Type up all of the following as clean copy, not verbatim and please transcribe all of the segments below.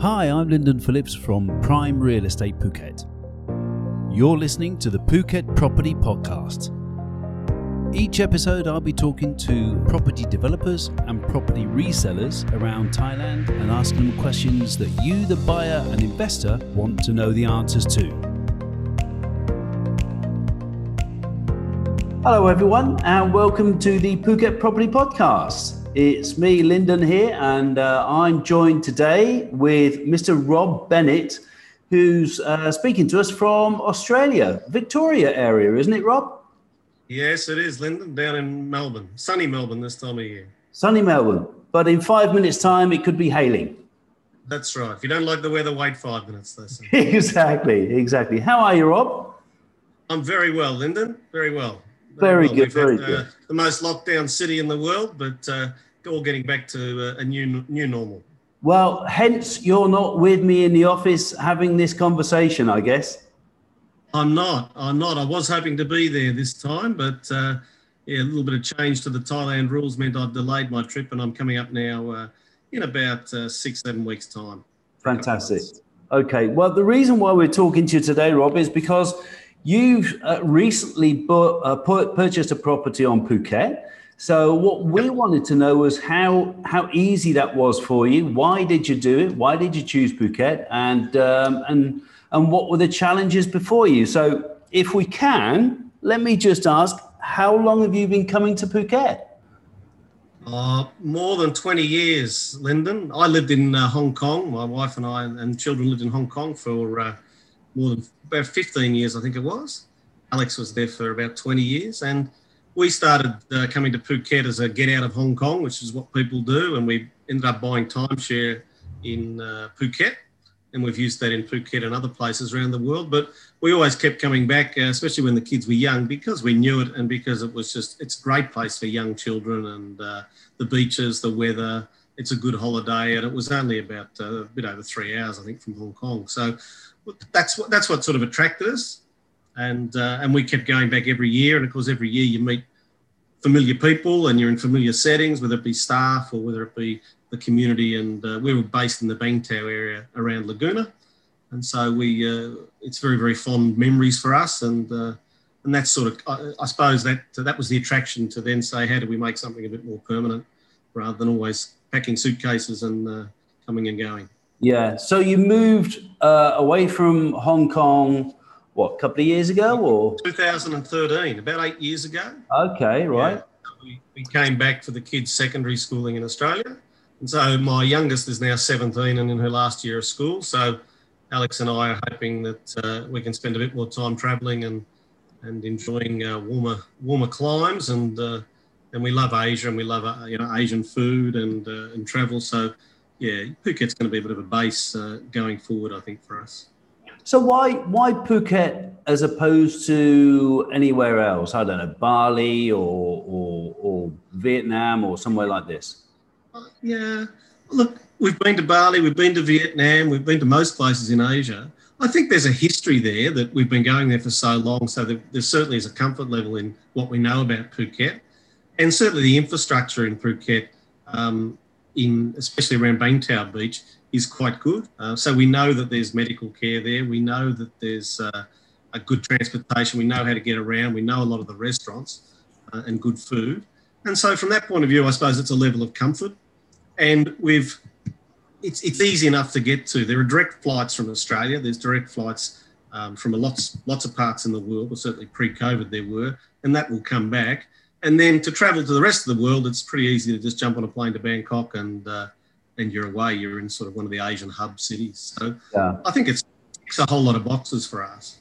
Hi, I'm Lyndon Phillips from Prime Real Estate Phuket. You're listening to the Phuket Property Podcast. Each episode I'll be talking to property developers and property resellers around Thailand and asking them questions that you, the buyer and investor, want to know the answers to. Hello everyone and welcome to the Phuket Property Podcast. It's me, Lyndon, here, and I'm joined today with Mr. Rob Bennett, who's speaking to us from Australia, Victoria area, isn't it, Rob? Yes, it is, Lyndon, down in Melbourne. Sunny Melbourne this time of year. Sunny Melbourne, but in 5 minutes' time, it could be hailing. That's right. If you don't like the weather, wait 5 minutes. That's exactly. How are you, Rob? I'm very well, Lyndon, very well. Very good. The most lockdown city in the world, but all getting back to a new normal. Well, hence you're not with me in the office having this conversation, I guess. I'm not. I was hoping to be there this time, but a little bit of change to the Thailand rules meant I've delayed my trip, and I'm coming up now in about 6-7 weeks' time. Fantastic. Okay. Well, the reason why we're talking to you today, Rob, is because you've recently purchased a property on Phuket. So what we wanted to know was how easy that was for you. Why did you do it? Why did you choose Phuket? And what were the challenges before you? So if we can, let me just ask, how long have you been coming to Phuket? More than 20 years, Lyndon. I lived in Hong Kong. My wife and I and children lived in Hong Kong for more than about 15 years, I think it was. Alex was there for about 20 years. And we started coming to Phuket as a get out of Hong Kong, which is what people do. And we ended up buying timeshare in Phuket. And we've used that in Phuket and other places around the world. But we always kept coming back, especially when the kids were young, because we knew it and because it was just, it's a great place for young children and the beaches, the weather. It's a good holiday. And it was only about a bit over 3 hours, I think, from Hong Kong. So that's what sort of attracted us, and we kept going back every year. And of course, every year you meet familiar people, and you're in familiar settings, whether it be staff or whether it be the community. And we were based in the Bangtao area around Laguna, and so we it's very, very fond memories for us. And that's sort of I suppose that was the attraction to then say, how do we make something a bit more permanent rather than always packing suitcases and coming and going. Yeah, so you moved away from Hong Kong, what, a couple of years ago? Or 2013, about 8 years ago. Okay, right. Yeah. We came back for the kids' secondary schooling in Australia. And so my youngest is now 17 and in her last year of school. So Alex and I are hoping that we can spend a bit more time travelling and enjoying warmer climes. And we love Asia and we love Asian food and travel. So yeah, Phuket's going to be a bit of a base going forward, I think, for us. So why Phuket as opposed to anywhere else? I don't know, Bali or Vietnam or somewhere like this? Yeah, look, we've been to Bali, we've been to Vietnam, we've been to most places in Asia. I think there's a history there that we've been going there for so long, so there certainly is a comfort level in what we know about Phuket. And certainly the infrastructure in Phuket, especially around Bangtao Beach, is quite good. So we know that there's medical care there. We know that there's a good transportation. We know how to get around. We know a lot of the restaurants and good food. And so from that point of view, I suppose it's a level of comfort. And it's easy enough to get to. There are direct flights from Australia. There's direct flights from lots of parts in the world, or certainly pre-COVID there were, and that will come back. And then to travel to the rest of the world, it's pretty easy to just jump on a plane to Bangkok and you're away. You're in sort of one of the Asian hub cities. So yeah. I think it ticks a whole lot of boxes for us.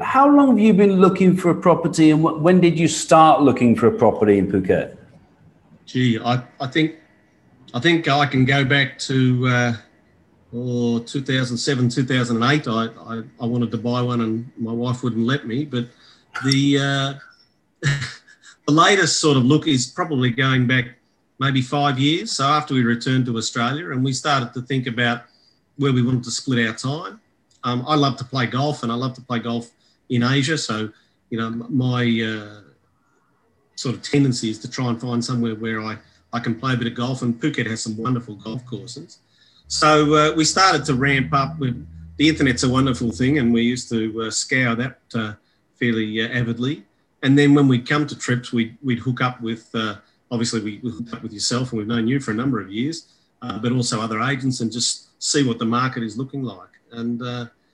How long have you been looking for a property and when did you start looking for a property in Phuket? Gee, I think I can go back to 2007, 2008. I wanted to buy one and my wife wouldn't let me. But the... The latest sort of look is probably going back maybe 5 years. So after we returned to Australia and we started to think about where we wanted to split our time. I love to play golf and I love to play golf in Asia. So, my sort of tendency is to try and find somewhere where I can play a bit of golf, and Phuket has some wonderful golf courses. So we started to ramp up. The internet's a wonderful thing, and we used to scour that fairly avidly. And then when we'd come to trips, we'd hook up with, obviously we hooked up with yourself, and we've known you for a number of years, but also other agents, and just see what the market is looking like. And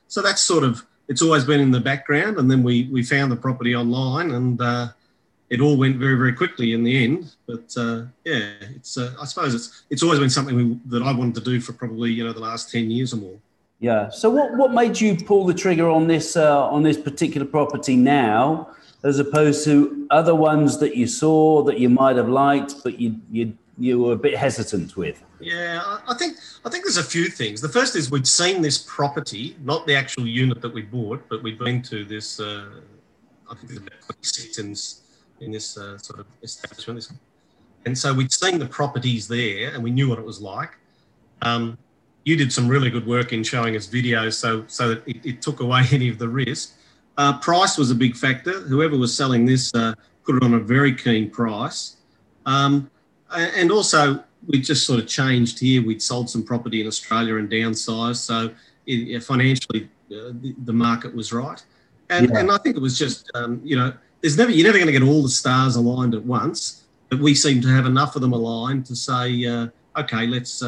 so that's sort of, it's always been in the background. And then we found the property online, and it all went very, very quickly in the end. But yeah, it's I suppose it's always been something that I wanted to do for probably, the last 10 years or more. Yeah. So what made you pull the trigger on this particular property now, as opposed to other ones that you saw that you might have liked, but you were a bit hesitant with? Yeah, I think there's a few things. The first is we'd seen this property, not the actual unit that we bought, but we'd been to this, I think there's about 26 in this sort of establishment. And so we'd seen the properties there, and we knew what it was like. You did some really good work in showing us videos, so that it took away any of the risk. Price was a big factor. Whoever was selling this put it on a very keen price. And also, we just sort of changed here. We'd sold some property in Australia and downsized. So financially, the market was right. And I think it was just, you're never going to get all the stars aligned at once. But we seem to have enough of them aligned to say, okay, let's,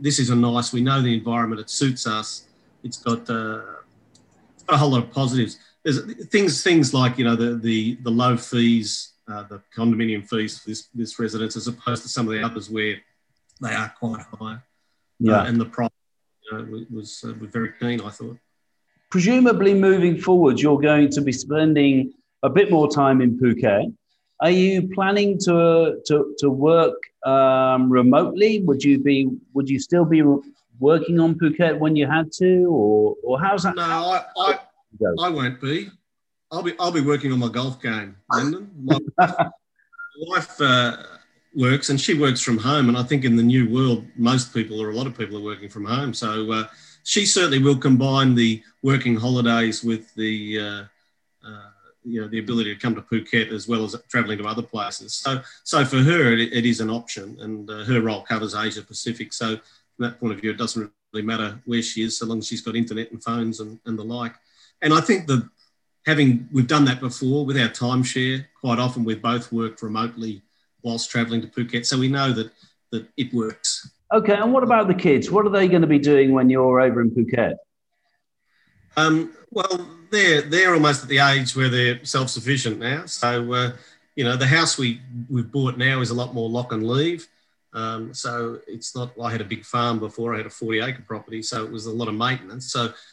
this is a nice, we know the environment, it suits us. It's got a whole lot of positives. There's things like, the low fees, the condominium fees for this residence, as opposed to some of the others where they are quite high. Yeah. And the price was very keen, I thought. Presumably moving forward, you're going to be spending a bit more time in Phuket. Are you planning to work remotely? Would you still be working on Phuket when you had to, or how's that? No, I won't be. I'll be working on my golf game, Lyndon. My wife works, and she works from home. And I think in the new world, most people or a lot of people are working from home. So she certainly will combine the working holidays with the the ability to come to Phuket, as well as travelling to other places. So for her, it is an option, and her role covers Asia Pacific. So from that point of view, it doesn't really matter where she is, so long as she's got internet and phones and the like. And I think that we've done that before with our timeshare. Quite often we've both worked remotely whilst travelling to Phuket, so we know that it works. Okay, and what about the kids? What are they going to be doing when you're over in Phuket? Well, they're almost at the age where they're self-sufficient now. So, the house we've bought now is a lot more lock and leave. So it's not, I had a big farm before, I had a 40-acre property, so it was a lot of maintenance.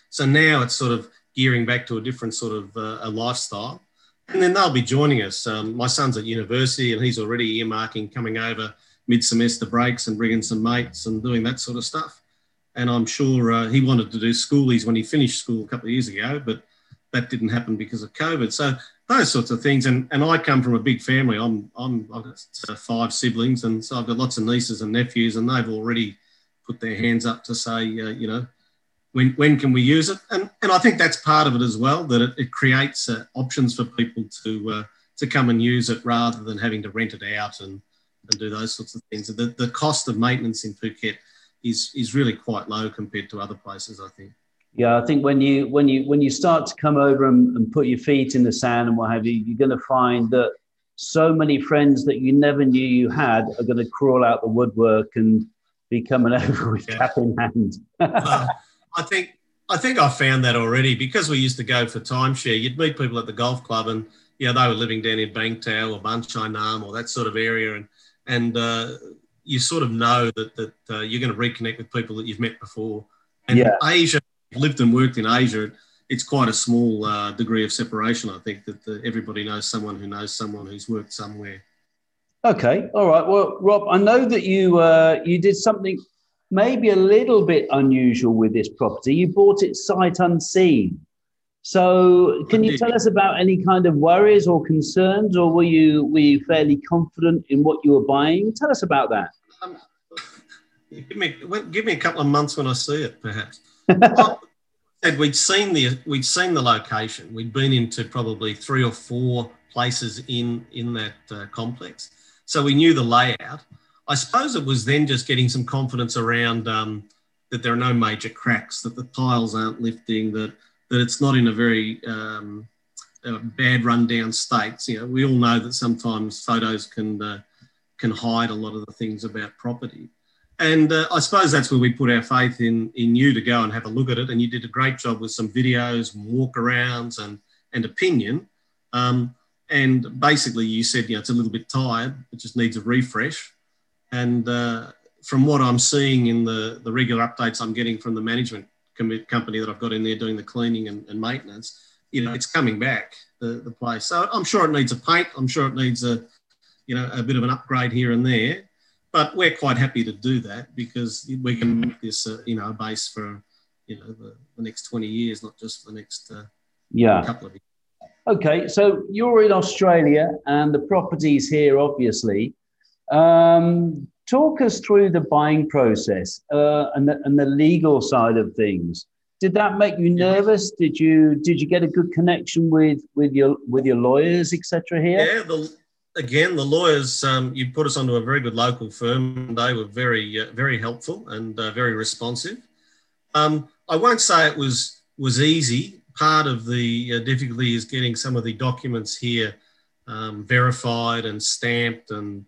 So now it's sort of gearing back to a different sort of a lifestyle. And then they'll be joining us. My son's at university, and he's already earmarking coming over mid-semester breaks and bringing some mates and doing that sort of stuff. And I'm sure he wanted to do schoolies when he finished school a couple of years ago, but that didn't happen because of COVID. So those sorts of things. And I come from a big family. I've got 5 siblings, and so I've got lots of nieces and nephews, and they've already put their hands up to say, when can we use it? And I think that's part of it as well, that it creates options for people to come and use it rather than having to rent it out and do those sorts of things. The cost of maintenance in Phuket is really quite low compared to other places, I think. Yeah, I think when you start to come over and put your feet in the sand and what have you, you're going to find that so many friends that you never knew you had are going to crawl out the woodwork and be coming over with cap in hand. I think I found that already, because we used to go for timeshare. You'd meet people at the golf club, and they were living down in Bangtao or Banshainam or that sort of area, and you sort of know that you're going to reconnect with people that you've met before. And Asia, lived and worked in Asia, it's quite a small degree of separation. I think that everybody knows someone who knows someone who's worked somewhere. Okay, all right. Well, Rob, I know that you did something maybe a little bit unusual with this property. You bought it sight unseen. So can you tell us about any kind of worries or concerns, or were you fairly confident in what you were buying? Tell us about that. Give me a couple of months when I see it, perhaps. We'd seen the location. We'd been into probably 3 or 4 places in that complex. So we knew the layout. I suppose it was then just getting some confidence around that there are no major cracks, that the tiles aren't lifting, that it's not in a very bad rundown state. You know, we all know that sometimes photos can hide a lot of the things about property. And I suppose that's where we put our faith in you to go and have a look at it. And you did a great job with some videos, walk-arounds and opinion. And basically you said, you know, it's a little bit tired. It just needs a refresh. And from what I'm seeing in the regular updates I'm getting from the management company that I've got in there doing the cleaning and maintenance, you know, it's coming back, the place. So I'm sure it needs a paint. I'm sure it needs a bit of an upgrade here and there. But we're quite happy to do that because we can make this, a base for, the next 20 years, not just for the next couple of years. Okay, so you're in Australia and the property's here, obviously. Talk us through the buying process and the legal side of things. Did that make you nervous? Did you get a good connection with your lawyers, etc. here? Yeah. Again, the lawyers, you put us onto a very good local firm. They were very, very helpful and very responsive. I won't say it was easy. Part of the difficulty is getting some of the documents here verified and stamped and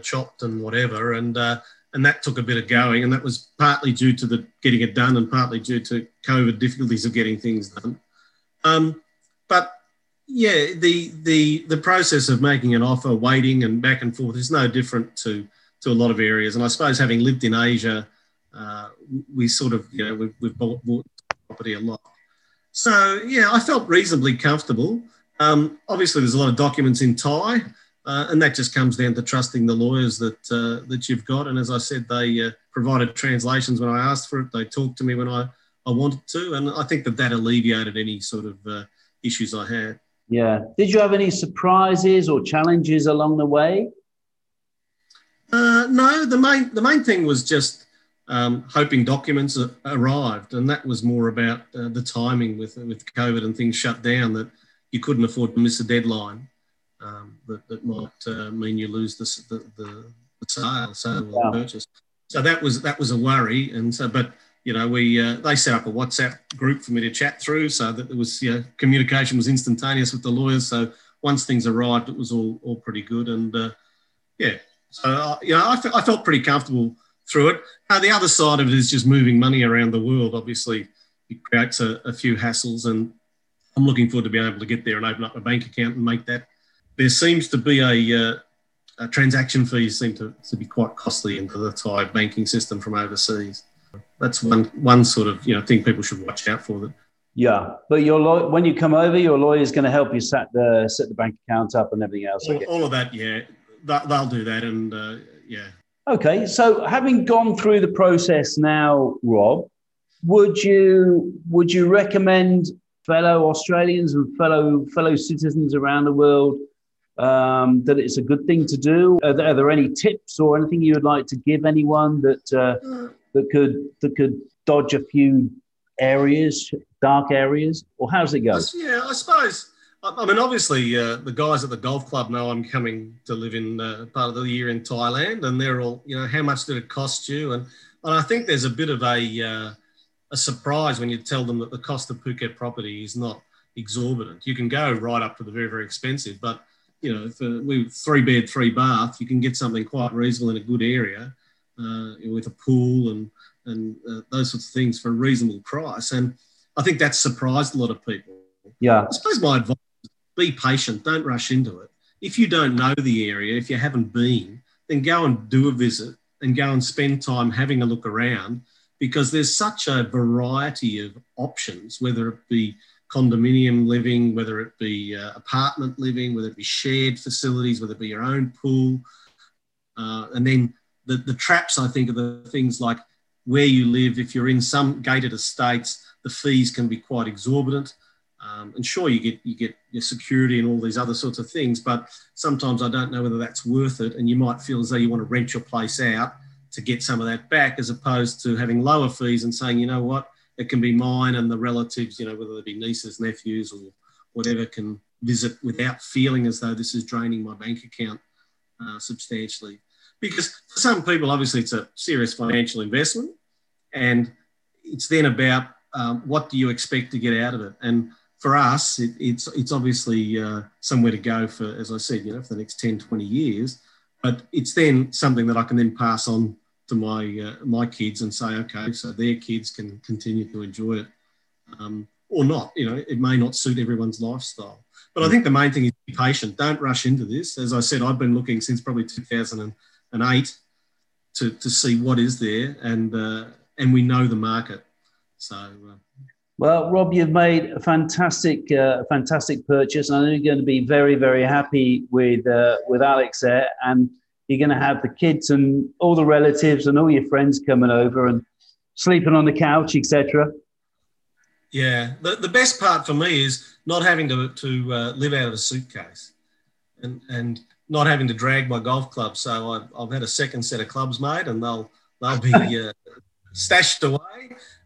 chopped and whatever, and that took a bit of going. And that was partly due to the getting it done and partly due to COVID difficulties of getting things done. Yeah, the process of making an offer, waiting and back and forth is no different to a lot of areas. And I suppose having lived in Asia, we sort of, we've bought property a lot. So, yeah, I felt reasonably comfortable. Obviously, there's a lot of documents in Thai, and that just comes down to trusting the lawyers that you've got. And as I said, they provided translations when I asked for it. They talked to me when I wanted to. And I think that alleviated any sort of issues I had. Yeah. Did you have any surprises or challenges along the way? No. The main thing was just hoping documents arrived, and that was more about the timing with COVID and things shut down, that you couldn't afford to miss a deadline that might mean you lose the sale, or purchase. So that was a worry, and so but. We they set up a WhatsApp group for me to chat through, so that there was communication was instantaneous with the lawyers. So once things arrived, it was all pretty good, and So I felt pretty comfortable through it. Now the other side of it is just moving money around the world. Obviously, it creates a few hassles, and I'm looking forward to being able to get there and open up a bank account and make that. There seems to be a transaction fees seem to be quite costly into the Thai banking system from overseas. That's one sort of thing people should watch out for. That. Yeah, but when you come over, your lawyer is going to help you set the bank account up and everything else. All of that, yeah, they'll do that, and yeah. Okay, so having gone through the process now, Rob, would you recommend fellow Australians and fellow citizens around the world that it's a good thing to do? Are there any tips or anything you would like to give anyone that? That could dodge a few dark areas, or how's it go? Yeah, I suppose. I mean, obviously, the guys at the golf club know I'm coming to live in part of the year in Thailand, and they're all, how much did it cost you? And I think there's a bit of a surprise when you tell them that the cost of Phuket property is not exorbitant. You can go right up to the very, very expensive, but for we 3-bed, 3-bath, you can get something quite reasonable in a good area. With a pool and those sorts of things for a reasonable price. And I think that's surprised a lot of people. Yeah. I suppose my advice is be patient. Don't rush into it. If you don't know the area, if you haven't been, then go and do a visit and go and spend time having a look around, because there's such a variety of options, whether it be condominium living, whether it be apartment living, whether it be shared facilities, whether it be your own pool. And then the traps, I think, are the things like where you live. If you're in some gated estates, the fees can be quite exorbitant. And sure, you get your security and all these other sorts of things, but sometimes I don't know whether that's worth it. And you might feel as though you want to rent your place out to get some of that back, as opposed to having lower fees and saying, you know what, it can be mine, and the relatives, whether they be nieces, nephews, or whatever, can visit without feeling as though this is draining my bank account substantially. Because for some people, obviously, it's a serious financial investment, And it's then about what do you expect to get out of it? And for us, it's obviously somewhere to go for, as I said, you know, for the next 10, 20 years. But it's then something that I can then pass on to my my kids and say, okay, so their kids can continue to enjoy it or not. You know, it may not suit everyone's lifestyle. But I think the main thing is be patient. Don't rush into this. As I said, I've been looking since probably 2008 to see what is there, and we know the market. So, well, Rob, you've made a fantastic purchase, and I know you're going to be very, very happy with Alex there, and you're going to have the kids and all the relatives and all your friends coming over and sleeping on the couch, etc. Yeah, the best part for me is not having to live out of a suitcase, and not having to drag my golf club. So I've had a second set of clubs made, and they'll be stashed away,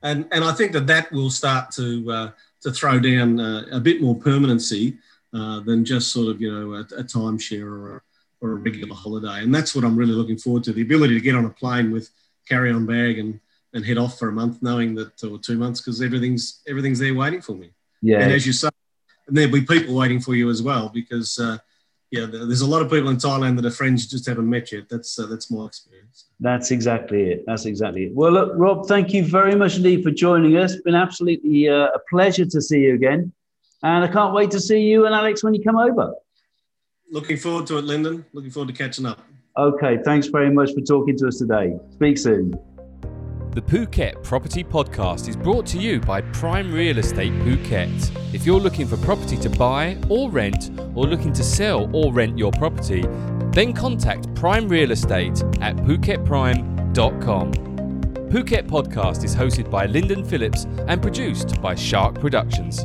and I think that will start to throw down a bit more permanency than just sort of, you know, a timeshare or a regular holiday. And that's what I'm really looking forward to: the ability to get on a plane with carry-on bag and head off for a month, knowing that, or 2 months, because everything's there waiting for me. Yeah. And as you say, and there'll be people waiting for you as well, because there's a lot of people in Thailand that are friends you just haven't met yet. That's my experience. That's exactly it. Well, look, Rob, thank you very much indeed for joining us. It's been absolutely a pleasure to see you again, and I can't wait to see you and Alex when you come over. Looking forward to it, Lyndon. Looking forward to catching up. Okay, thanks very much for talking to us today. Speak soon. The Phuket Property Podcast is brought to you by Prime Real Estate Phuket. If you're looking for property to buy or rent, or looking to sell or rent your property, then contact Prime Real Estate at PhuketPrime.com. Phuket Podcast is hosted by Lyndon Phillips and produced by Shark Productions.